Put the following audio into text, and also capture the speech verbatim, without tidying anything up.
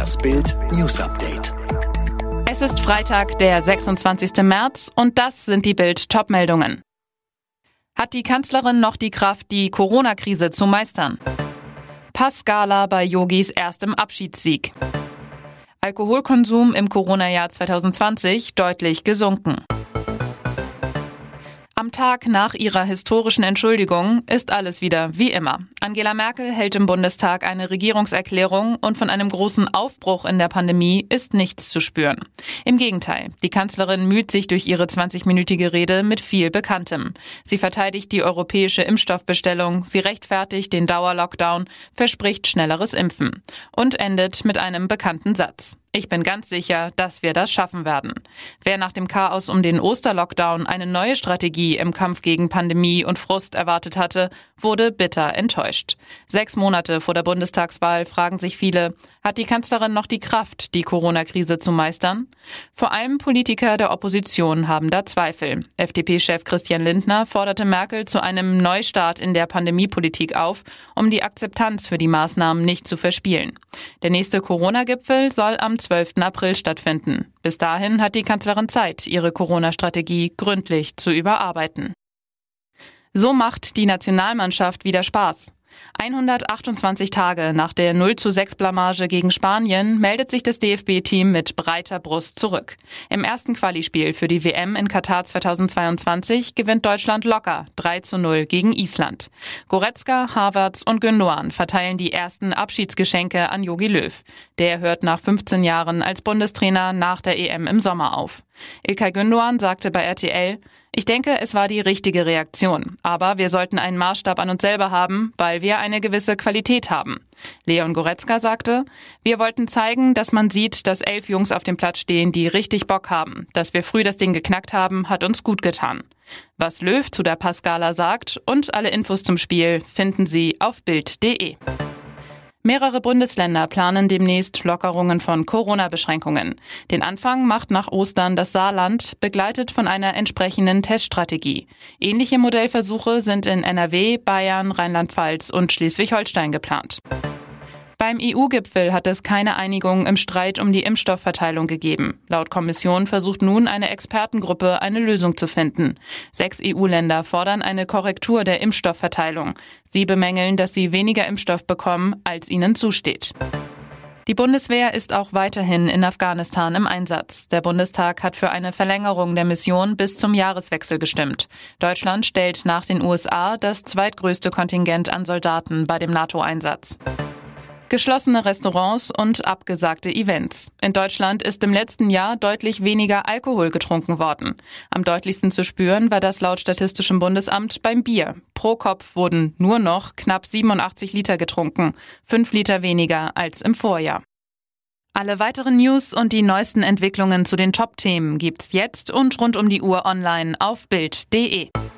Das BILD News Update. Es ist Freitag, der sechsundzwanzigsten März, und das sind die BILD-Top-Meldungen. Hat die Kanzlerin noch die Kraft, die Corona-Krise zu meistern? Passskala bei Jogis erstem Abschiedssieg. Alkoholkonsum im Corona-Jahr zwanzig zwanzig deutlich gesunken. Am Tag nach ihrer historischen Entschuldigung ist alles wieder wie immer. Angela Merkel hält im Bundestag eine Regierungserklärung und von einem großen Aufbruch in der Pandemie ist nichts zu spüren. Im Gegenteil, die Kanzlerin müht sich durch ihre zwanzigminütige Rede mit viel Bekanntem. Sie verteidigt die europäische Impfstoffbestellung, sie rechtfertigt den Dauerlockdown, verspricht schnelleres Impfen und endet mit einem bekannten Satz. Ich bin ganz sicher, dass wir das schaffen werden. Wer nach dem Chaos um den Osterlockdown eine neue Strategie im Kampf gegen Pandemie und Frust erwartet hatte, wurde bitter enttäuscht. Sechs Monate vor der Bundestagswahl fragen sich viele, hat die Kanzlerin noch die Kraft, die Corona-Krise zu meistern? Vor allem Politiker der Opposition haben da Zweifel. F D P-Chef Christian Lindner forderte Merkel zu einem Neustart in der Pandemiepolitik auf, um die Akzeptanz für die Maßnahmen nicht zu verspielen. Der nächste Corona-Gipfel soll am zwölften April stattfinden. Bis dahin hat die Kanzlerin Zeit, ihre Corona-Strategie gründlich zu überarbeiten. So macht die Nationalmannschaft wieder Spaß. hundertachtundzwanzig Tage nach der null zu sechs Blamage gegen Spanien meldet sich das D F B-Team mit breiter Brust zurück. Im ersten Qualispiel für die W M in Katar zweitausendzweiundzwanzig gewinnt Deutschland locker drei zu null gegen Island. Goretzka, Havertz und Gündogan verteilen die ersten Abschiedsgeschenke an Jogi Löw. Der hört nach fünfzehn Jahren als Bundestrainer nach der E M im Sommer auf. Ilkay Gündogan sagte bei R T L, ich denke, es war die richtige Reaktion. Aber wir sollten einen Maßstab an uns selber haben, weil wir eine gewisse Qualität haben. Leon Goretzka sagte, wir wollten zeigen, dass man sieht, dass elf Jungs auf dem Platz stehen, die richtig Bock haben. Dass wir früh das Ding geknackt haben, hat uns gut getan. Was Löw zu der Passskala sagt und alle Infos zum Spiel finden Sie auf bild punkt de. Mehrere Bundesländer planen demnächst Lockerungen von Corona-Beschränkungen. Den Anfang macht nach Ostern das Saarland, begleitet von einer entsprechenden Teststrategie. Ähnliche Modellversuche sind in N R W, Bayern, Rheinland-Pfalz und Schleswig-Holstein geplant. Beim E U-Gipfel hat es keine Einigung im Streit um die Impfstoffverteilung gegeben. Laut Kommission versucht nun eine Expertengruppe, eine Lösung zu finden. Sechs E U-Länder fordern eine Korrektur der Impfstoffverteilung. Sie bemängeln, dass sie weniger Impfstoff bekommen, als ihnen zusteht. Die Bundeswehr ist auch weiterhin in Afghanistan im Einsatz. Der Bundestag hat für eine Verlängerung der Mission bis zum Jahreswechsel gestimmt. Deutschland stellt nach den U S A das zweitgrößte Kontingent an Soldaten bei dem NATO-Einsatz. Geschlossene Restaurants und abgesagte Events. In Deutschland ist im letzten Jahr deutlich weniger Alkohol getrunken worden. Am deutlichsten zu spüren war das laut Statistischem Bundesamt beim Bier. Pro Kopf wurden nur noch knapp siebenundachtzig Liter getrunken, fünf Liter weniger als im Vorjahr. Alle weiteren News und die neuesten Entwicklungen zu den Top-Themen gibt's jetzt und rund um die Uhr online auf bild punkt de.